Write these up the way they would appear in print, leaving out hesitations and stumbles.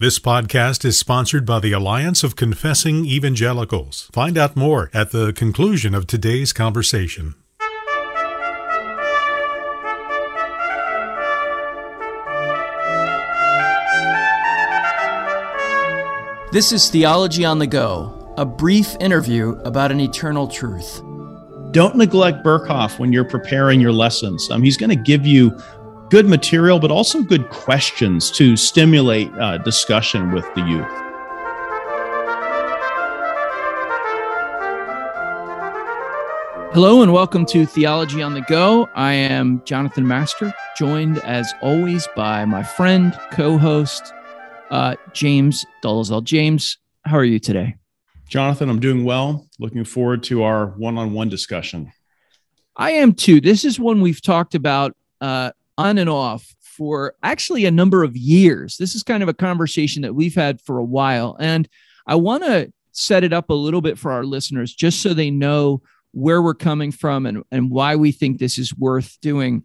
This podcast is sponsored by the Alliance of Confessing Evangelicals. Find out more at the conclusion of today's conversation. This is Theology on the Go, a brief interview about an eternal truth. Don't neglect Burkhoff when you're preparing your lessons. He's going to give you good material, but also good questions to stimulate discussion with the youth. Hello and welcome to Theology on the Go. I am Jonathan Master, joined as always by my friend, co-host, James Dolezal. James, how are you today? Jonathan, I'm doing well. Looking forward to our one-on-one discussion. I am too. This is one we've talked about on and off for actually a number of years. This is kind of a conversation that we've had for a while. And I want to set it up a little bit for our listeners just so they know where we're coming from and why we think this is worth doing.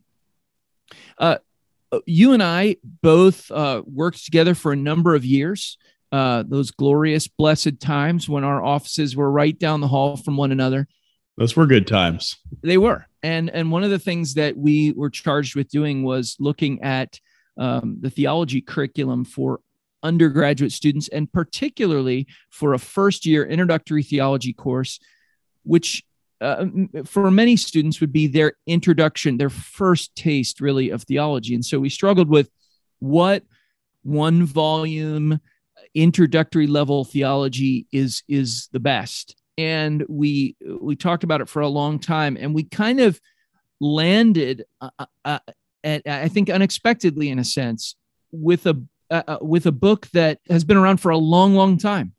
You and I both worked together for a number of years, those glorious, blessed times when our offices were right down the hall from one another. Those were good times. They were. And one of the things that we were charged with doing was looking at the theology curriculum for undergraduate students, and particularly for a first-year introductory theology course, which for many students would be their introduction, their first taste, really, of theology. And so we struggled with what one-volume introductory-level theology is the best. And we talked about it for a long time, and we kind of landed, I think unexpectedly in a sense, with a book that has been around for a long, long time,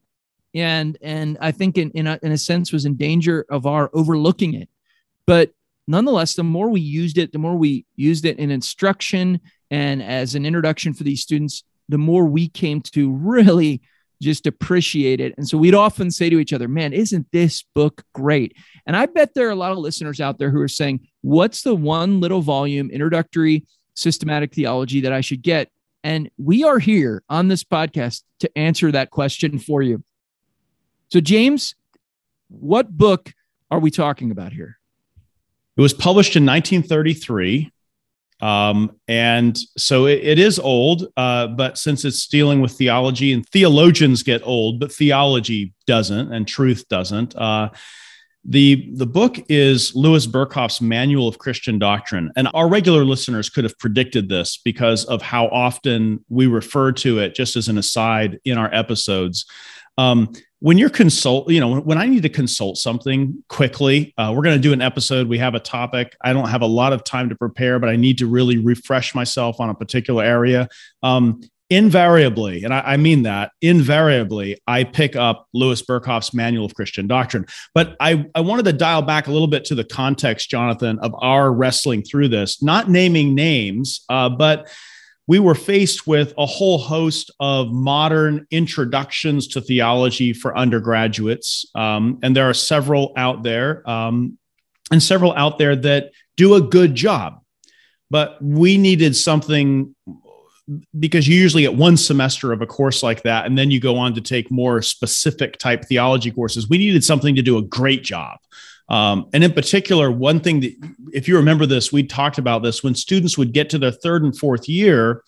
and I think in a sense was in danger of our overlooking it. But nonetheless, the more we used it in instruction and as an introduction for these students, the more we came to really just appreciate it. And so we'd often say to each other, man, isn't this book great? And I bet there are a lot of listeners out there who are saying, what's the one little volume introductory systematic theology that I should get? And we are here on this podcast to answer that question for you. So James, what book are we talking about here? It was published in 1933. And so it is old, but since it's dealing with theology, and theologians get old, but theology doesn't and truth doesn't. The book is Louis Burkhoff's Manual of Christian Doctrine. And our regular listeners could have predicted this because of how often we refer to it just as an aside in our episodes. When you're when I need to consult something quickly, we're going to do an episode. We have a topic. I don't have a lot of time to prepare, but I need to really refresh myself on a particular area. Invariably, and I mean that, invariably, I pick up Louis Burkhoff's Manual of Christian Doctrine. But I wanted to dial back a little bit to the context, Jonathan, of our wrestling through this, not naming names, but we were faced with a whole host of modern introductions to theology for undergraduates, and there are several out there, that do a good job. But we needed something, because you usually get one semester of a course like that, and then you go on to take more specific type theology courses. We needed something to do a great job. And in particular, one thing that, if you remember this, we talked about this, when students would get to their third and fourth year,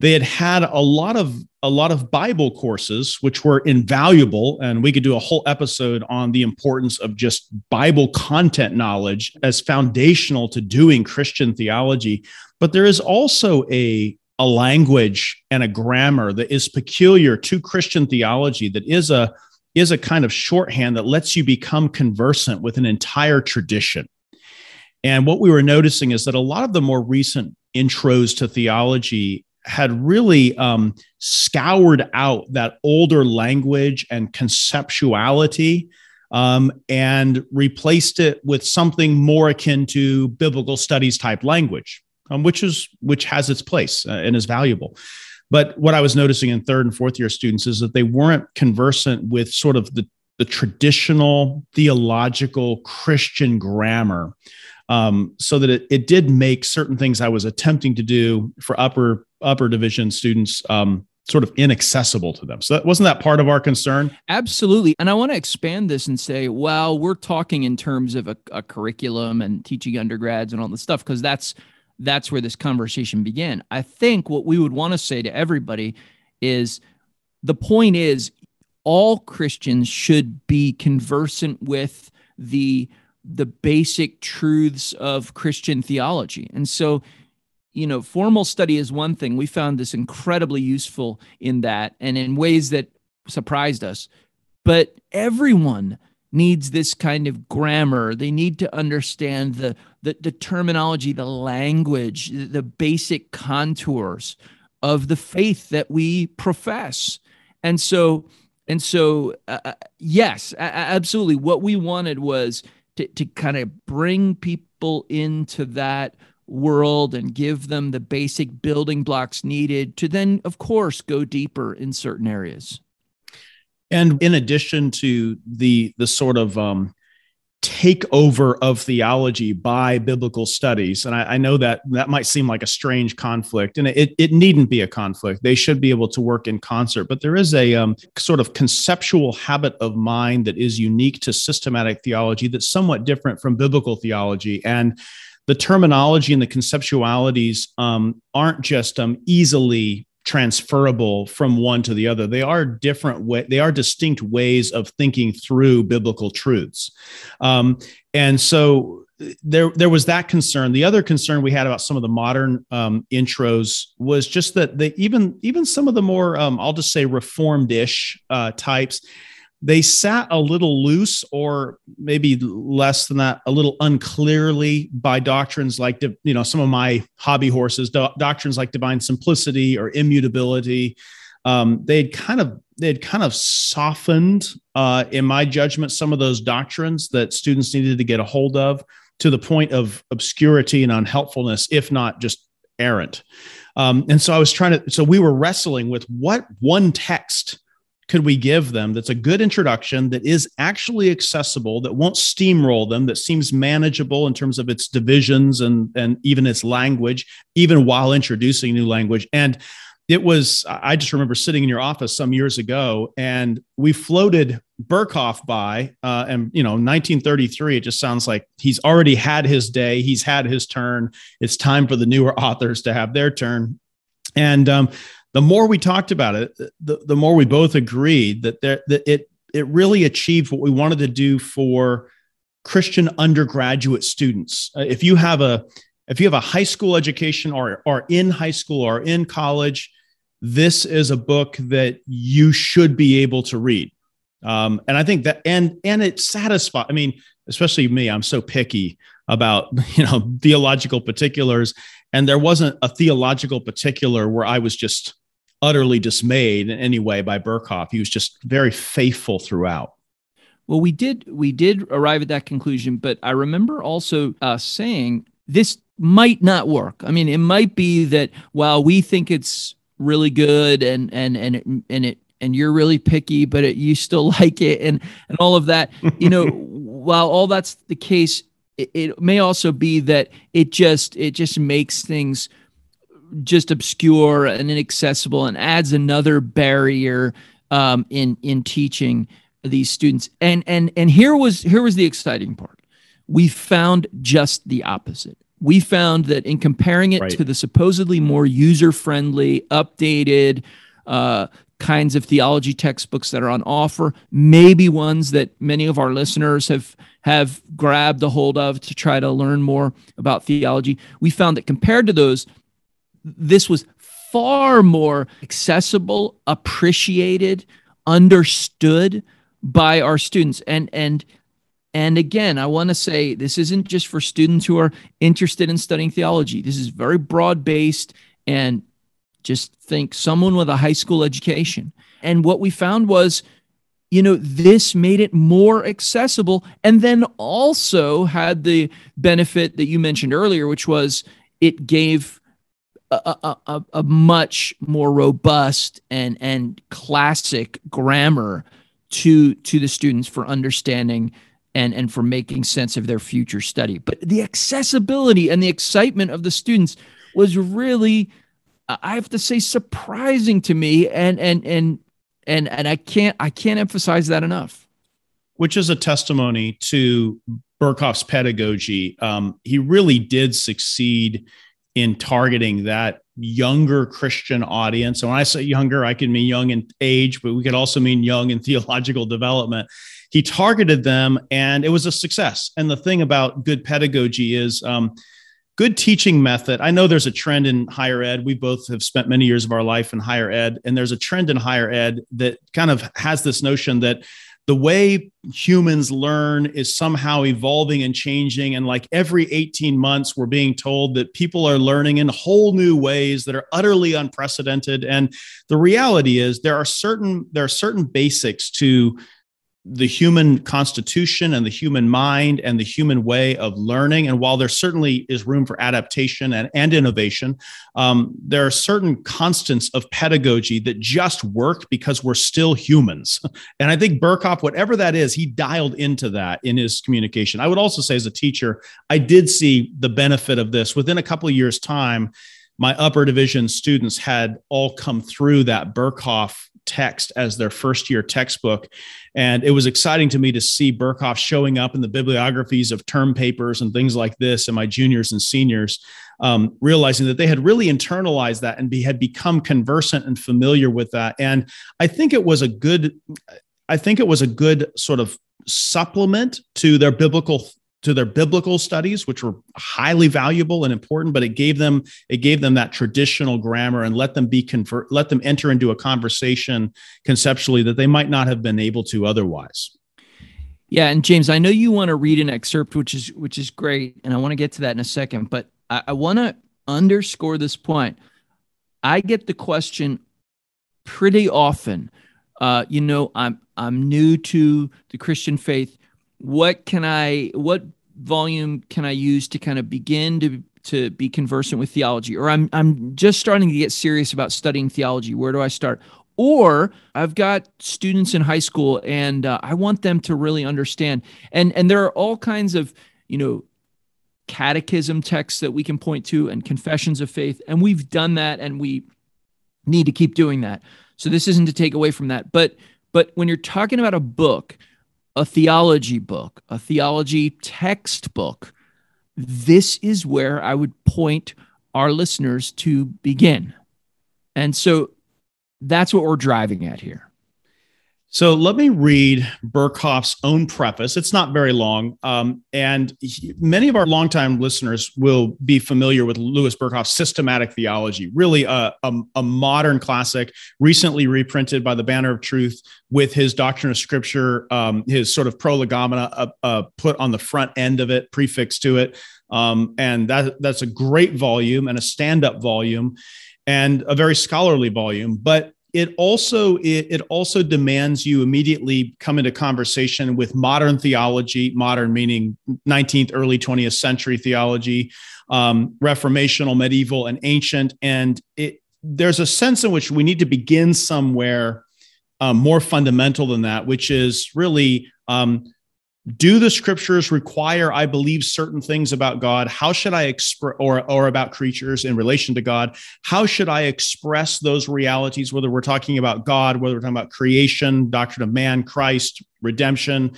they had a lot of Bible courses, which were invaluable. And we could do a whole episode on the importance of just Bible content knowledge as foundational to doing Christian theology. But there is also a language and a grammar that is peculiar to Christian theology that is a kind of shorthand that lets you become conversant with an entire tradition. And what we were noticing is that a lot of the more recent intros to theology had really scoured out that older language and conceptuality and replaced it with something more akin to biblical studies type language, which has its place and is valuable. But what I was noticing in third and fourth year students is that they weren't conversant with sort of the traditional theological Christian grammar, so that it did make certain things I was attempting to do for upper division students sort of inaccessible to them. So that wasn't that part of our concern? Absolutely. And I want to expand this and say, well, we're talking in terms of a curriculum and teaching undergrads and all this stuff, because that's where this conversation began. I think what we would want to say to everybody is the point is all Christians should be conversant with the basic truths of Christian theology. And so, you know, formal study is one thing. We found this incredibly useful in that and in ways that surprised us. But everyone needs this kind of grammar. They need to understand the terminology, the language, the basic contours of the faith that we profess. And so, yes, absolutely. What we wanted was to kind of bring people into that world and give them the basic building blocks needed to then, of course, go deeper in certain areas. And in addition to the sort of takeover of theology by biblical studies, and I know that might seem like a strange conflict, and it needn't be a conflict. They should be able to work in concert, but there is a sort of conceptual habit of mind that is unique to systematic theology that's somewhat different from biblical theology. And the terminology and the conceptualities aren't just easily transferable from one to the other. They are distinct ways of thinking through biblical truths. And so there was that concern. The other concern we had about some of the modern intros was just that they, even some of the more, I'll just say reformed-ish types, they sat a little loose, or maybe less than that, a little unclearly by doctrines like, some of my hobby horses, doctrines like divine simplicity or immutability. They had kind of softened, in my judgment, some of those doctrines that students needed to get a hold of to the point of obscurity and unhelpfulness, if not just errant. And so we were wrestling with what one text could we give them that's a good introduction, that is actually accessible, that won't steamroll them, that seems manageable in terms of its divisions and even its language, even while introducing new language. And I just remember sitting in your office some years ago, and we floated Burkhoff by, 1933, it just sounds like he's already had his day, he's had his turn, it's time for the newer authors to have their turn. And the more we talked about it, the more we both agreed that it really achieved what we wanted to do for Christian undergraduate students. If you have a high school education or in high school or in college, this is a book that you should be able to read. And I think that and it satisfies. I mean, especially me, I'm so picky about theological particulars. And there wasn't a theological particular where I was just utterly dismayed in any way by Burkhoff. He was just very faithful throughout. Well, we did arrive at that conclusion, but I remember also saying this might not work. I mean, it might be that while we think it's really good and you're really picky, but you still like it and all of that. While all that's the case, it may also be that it just makes things just obscure and inaccessible and adds another barrier in teaching these students. And here was the exciting part. We found just the opposite. We found that in comparing it to the supposedly more user-friendly, updated kinds of theology textbooks that are on offer, maybe ones that many of our listeners have grabbed a hold of to try to learn more about theology. We found that compared to those, this was far more accessible, appreciated, understood by our students. And again, I want to say this isn't just for students who are interested in studying theology. This is very broad-based, and just think someone with a high school education. And what we found was, this made it more accessible, and then also had the benefit that you mentioned earlier, which was it gave a much more robust and classic grammar to the students for understanding and for making sense of their future study. But the accessibility and the excitement of the students was really I have to say, surprising to me, and I can't emphasize that enough. Which is a testimony to Burkhoff's pedagogy. He really did succeed in targeting that younger Christian audience. And when I say younger, I can mean young in age, but we could also mean young in theological development. He targeted them, and it was a success. And the thing about good pedagogy is good teaching method. I know there's a trend in higher ed. We both have spent many years of our life in higher ed, and there's a trend in higher ed that kind of has this notion that the way humans learn is somehow evolving and changing. And like every 18 months, we're being told that people are learning in whole new ways that are utterly unprecedented. And the reality is there are certain basics to the human constitution and the human mind and the human way of learning. And while there certainly is room for adaptation and innovation, there are certain constants of pedagogy that just work because we're still humans. And I think Burkhoff, whatever that is, he dialed into that in his communication. I would also say, as a teacher, I did see the benefit of this. Within a couple of years' time, my upper division students had all come through that Burkhoff text as their first year textbook. And it was exciting to me to see Burkhoff showing up in the bibliographies of term papers and things like this, and my juniors and seniors, realizing that they had really internalized that and had become conversant and familiar with that. And I think it was a good sort of supplement to their biblical studies, which were highly valuable and important, but it gave them that traditional grammar and let them enter into a conversation conceptually that they might not have been able to otherwise. Yeah, and James, I know you want to read an excerpt, which is great, and I want to get to that in a second, but I want to underscore this point. I get the question pretty often. I'm new to the Christian faith. What volume can I use to kind of begin to be conversant with theology? Or I'm just starting to get serious about studying theology. Where do I start? Or I've got students in high school, and I want them to really understand. And there are all kinds of, catechism texts that we can point to and confessions of faith. And we've done that, and we need to keep doing that. So this isn't to take away from that. But when you're talking about a book, a theology book, a theology textbook, this is where I would point our listeners to begin. And so that's what we're driving at here. So let me read Burkhoff's own preface. It's not very long. Many of our longtime listeners will be familiar with Louis Burkhoff's Systematic Theology, really a modern classic, recently reprinted by the Banner of Truth with his Doctrine of Scripture, his sort of prolegomena put on the front end of it, prefixed to it. And that's a great volume and a stand-up volume and a very scholarly volume. But It also demands you immediately come into conversation with modern theology, modern meaning 19th, early 20th century theology, reformational, medieval, and ancient. And there's a sense in which we need to begin somewhere more fundamental than that, which is really, do the scriptures require I believe certain things about God? How should I express, or about creatures in relation to God? How should I express those realities, whether we're talking about God, whether we're talking about creation, doctrine of man, Christ, redemption,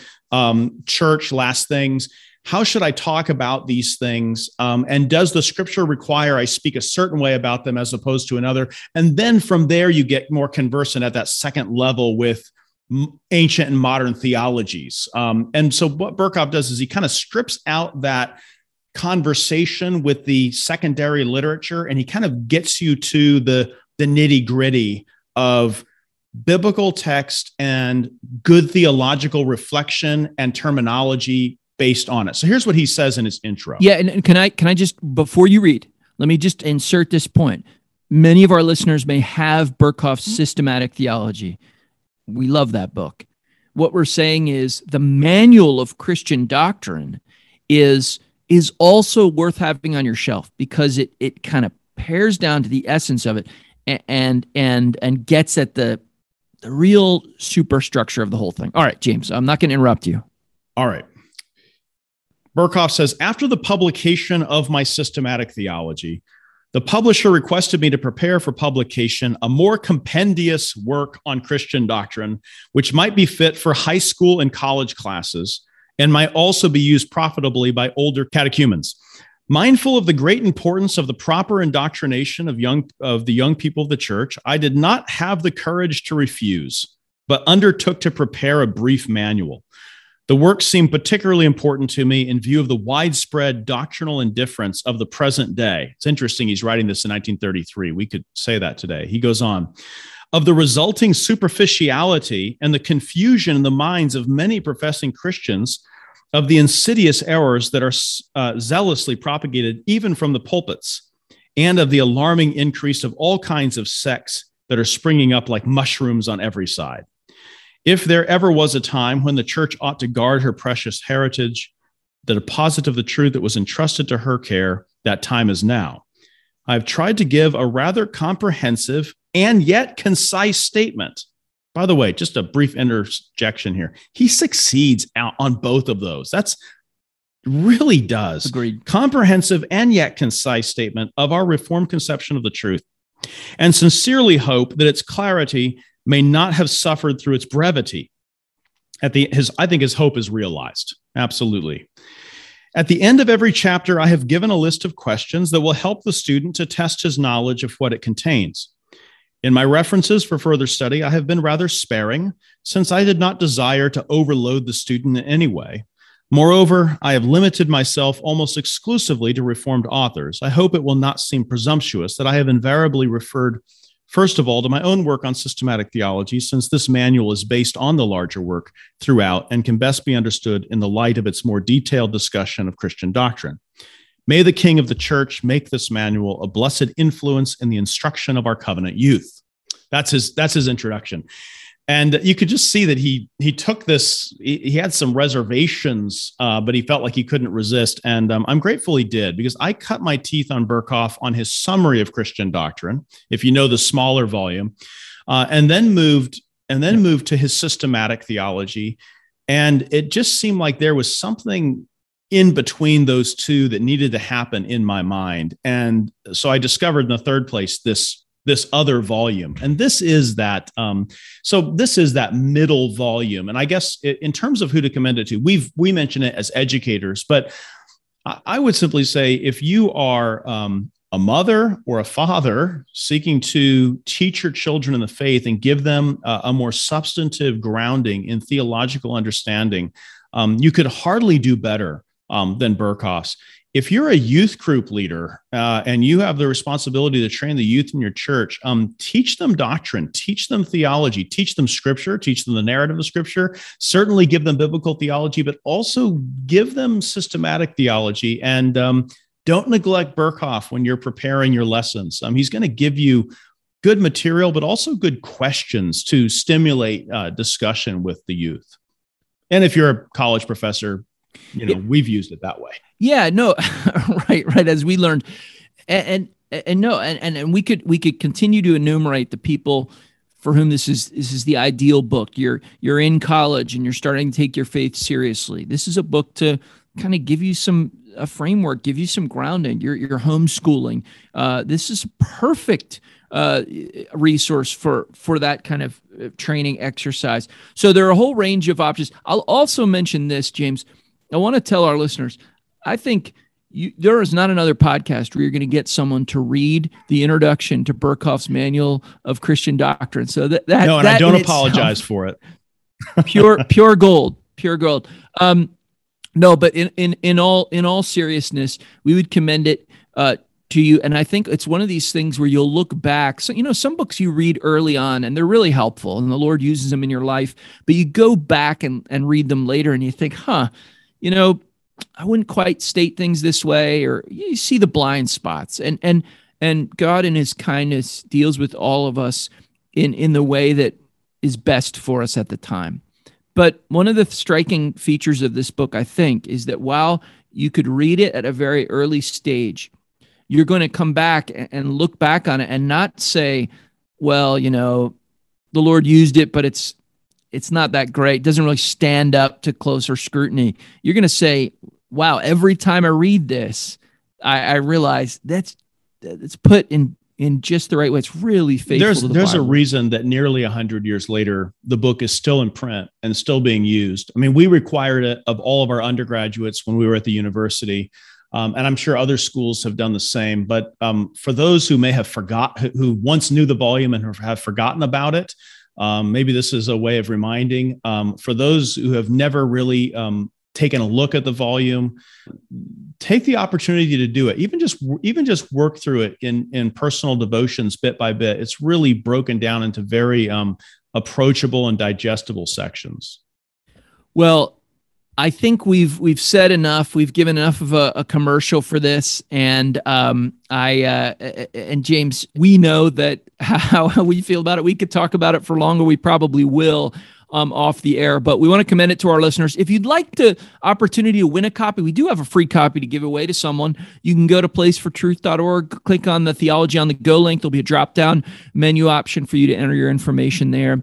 church, last things? How should I talk about these things? And does the scripture require I speak a certain way about them as opposed to another? And then from there, you get more conversant at that second level with ancient and modern theologies. And so what Burkhoff does is he kind of strips out that conversation with the secondary literature, and he kind of gets you to the nitty-gritty of biblical text and good theological reflection and terminology based on it. So here's what he says in his intro. Yeah, and can I just, before you read, let me just insert this point. Many of our listeners may have Burkhoff's Systematic Theology. We love that book. What we're saying is the Manual of Christian Doctrine is also worth having on your shelf, because it kind of pares down to the essence of it and gets at the real superstructure of the whole thing. All right, James, I'm not going to interrupt you. All right. Burkhoff says, after the publication of my systematic theology, The publisher requested me to prepare for publication a more compendious work on Christian doctrine, which might be fit for high school and college classes, and might also be used profitably by older catechumens. Mindful of the great importance of the proper indoctrination of the young people of the church, I did not have the courage to refuse, but undertook to prepare a brief manual. The work seemed particularly important to me in view of the widespread doctrinal indifference of the present day. It's interesting he's writing this in 1933. We could say that today. He goes on. Of the resulting superficiality and the confusion in the minds of many professing Christians, of the insidious errors that are zealously propagated even from the pulpits, and of the alarming increase of all kinds of sects that are springing up like mushrooms on every side. If there ever was a time when the church ought to guard her precious heritage, the deposit of the truth that was entrusted to her care, that time is now. I've tried to give a rather comprehensive and yet concise statement. By the way, just a brief interjection here. He succeeds on both of those. That's really does. Agreed. Comprehensive and yet concise statement of our Reformed conception of the truth, and sincerely hope that its clarity may not have suffered through its brevity. I think his hope is realized. Absolutely. At the end of every chapter, I have given a list of questions that will help the student to test his knowledge of what it contains. In my references for further study, I have been rather sparing, since I did not desire to overload the student in any way. Moreover, I have limited myself almost exclusively to Reformed authors. I hope it will not seem presumptuous that I have invariably referred first of all, to my own work on systematic theology, since this manual is based on the larger work throughout and can best be understood in the light of its more detailed discussion of Christian doctrine. May the King of the Church make this manual a blessed influence in the instruction of our covenant youth. That's his introduction. And you could just see that he took this, he had some reservations, but he felt like he couldn't resist. And I'm grateful he did, because I cut my teeth on Burkhoff on his summary of Christian doctrine, if you know the smaller volume, and then moved to his systematic theology. And it just seemed like there was something in between those two that needed to happen in my mind. And so I discovered in the third place this other volume. And this is that, this is that middle volume. And I guess in terms of who to commend it to, we mention it as educators, but I would simply say, if you are a mother or a father seeking to teach your children in the faith and give them a more substantive grounding in theological understanding, you could hardly do better than Burkhoff's. If you're a youth group leader and you have the responsibility to train the youth in your church, teach them doctrine, teach them theology, teach them scripture, teach them the narrative of scripture, certainly give them biblical theology, but also give them systematic theology. And don't neglect Burkhoff when you're preparing your lessons. He's going to give you good material, but also good questions to stimulate discussion with the youth. And if you're a college professor, we've used it that way. Yeah, no, right. As we learned, and we could continue to enumerate the people for whom this is the ideal book. You're in college and you're starting to take your faith seriously. This is a book to kind of give you a framework, give you some grounding. You're homeschooling. This is perfect. Resource for that kind of training exercise. So there are a whole range of options. I'll also mention this, James. I want to tell our listeners, I think there is not another podcast where you're going to get someone to read the introduction to Burkhoff's Manual of Christian Doctrine. So I don't apologize for it. pure gold. No, but in all seriousness, we would commend it to you. And I think it's one of these things where you'll look back. So, some books you read early on and they're really helpful and the Lord uses them in your life, but you go back and read them later and you think, I wouldn't quite state things this way, or you see the blind spots. And God in his kindness deals with all of us in the way that is best for us at the time. But one of the striking features of this book, I think, is that while you could read it at a very early stage, you're going to come back and look back on it and not say, well, the Lord used it, but it's not that great. It doesn't really stand up to closer scrutiny. You're going to say, wow, every time I read this, I realize that's it's put in just the right way. It's really faithful to the Bible. There's a reason that nearly 100 years later, the book is still in print and still being used. I mean, we required it of all of our undergraduates when we were at the university. And I'm sure other schools have done the same. But for those who may have forgotten, who once knew the volume and have forgotten about it, maybe this is a way of reminding. For those who have never really taken a look at the volume, take the opportunity to do it. Even just work through it in personal devotions bit by bit. It's really broken down into very approachable and digestible sections. Well, I think we've said enough. We've given enough of a commercial for this, and and James, we know that how we feel about it. We could talk about it for longer. We probably will. Off the air, but we want to commend it to our listeners. If you'd like the opportunity to win a copy, we do have a free copy to give away to someone. You can go to placefortruth.org, click on the Theology on the Go link. There'll be a drop-down menu option for you to enter your information there.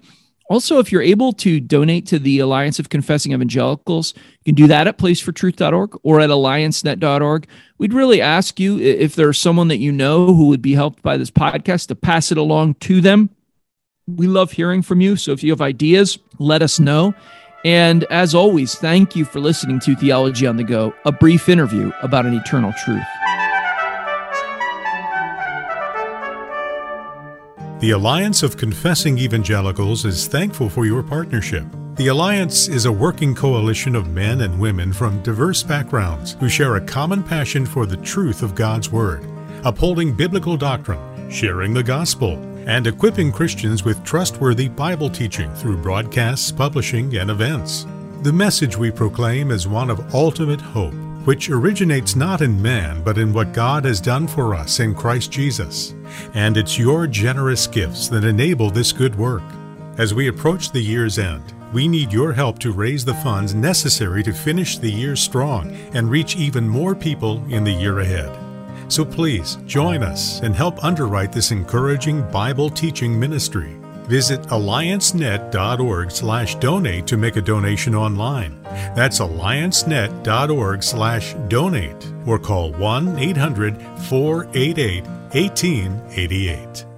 Also, if you're able to donate to the Alliance of Confessing Evangelicals, you can do that at placefortruth.org or at alliancenet.org. We'd really ask you, if there's someone that you know who would be helped by this podcast, to pass it along to them. We love hearing from you, so if you have ideas, let us know. And as always, thank you for listening to Theology on the Go, a brief interview about an eternal truth. The Alliance of Confessing Evangelicals is thankful for your partnership. The Alliance is a working coalition of men and women from diverse backgrounds who share a common passion for the truth of God's Word, upholding biblical doctrine, sharing the gospel, and equipping Christians with trustworthy Bible teaching through broadcasts, publishing, and events. The message we proclaim is one of ultimate hope, which originates not in man, but in what God has done for us in Christ Jesus. And it's your generous gifts that enable this good work. As we approach the year's end, we need your help to raise the funds necessary to finish the year strong and reach even more people in the year ahead. So please join us and help underwrite this encouraging Bible teaching ministry. Visit alliancenet.org/donate to make a donation online. That's alliancenet.org/donate or call 1-800-488-1888.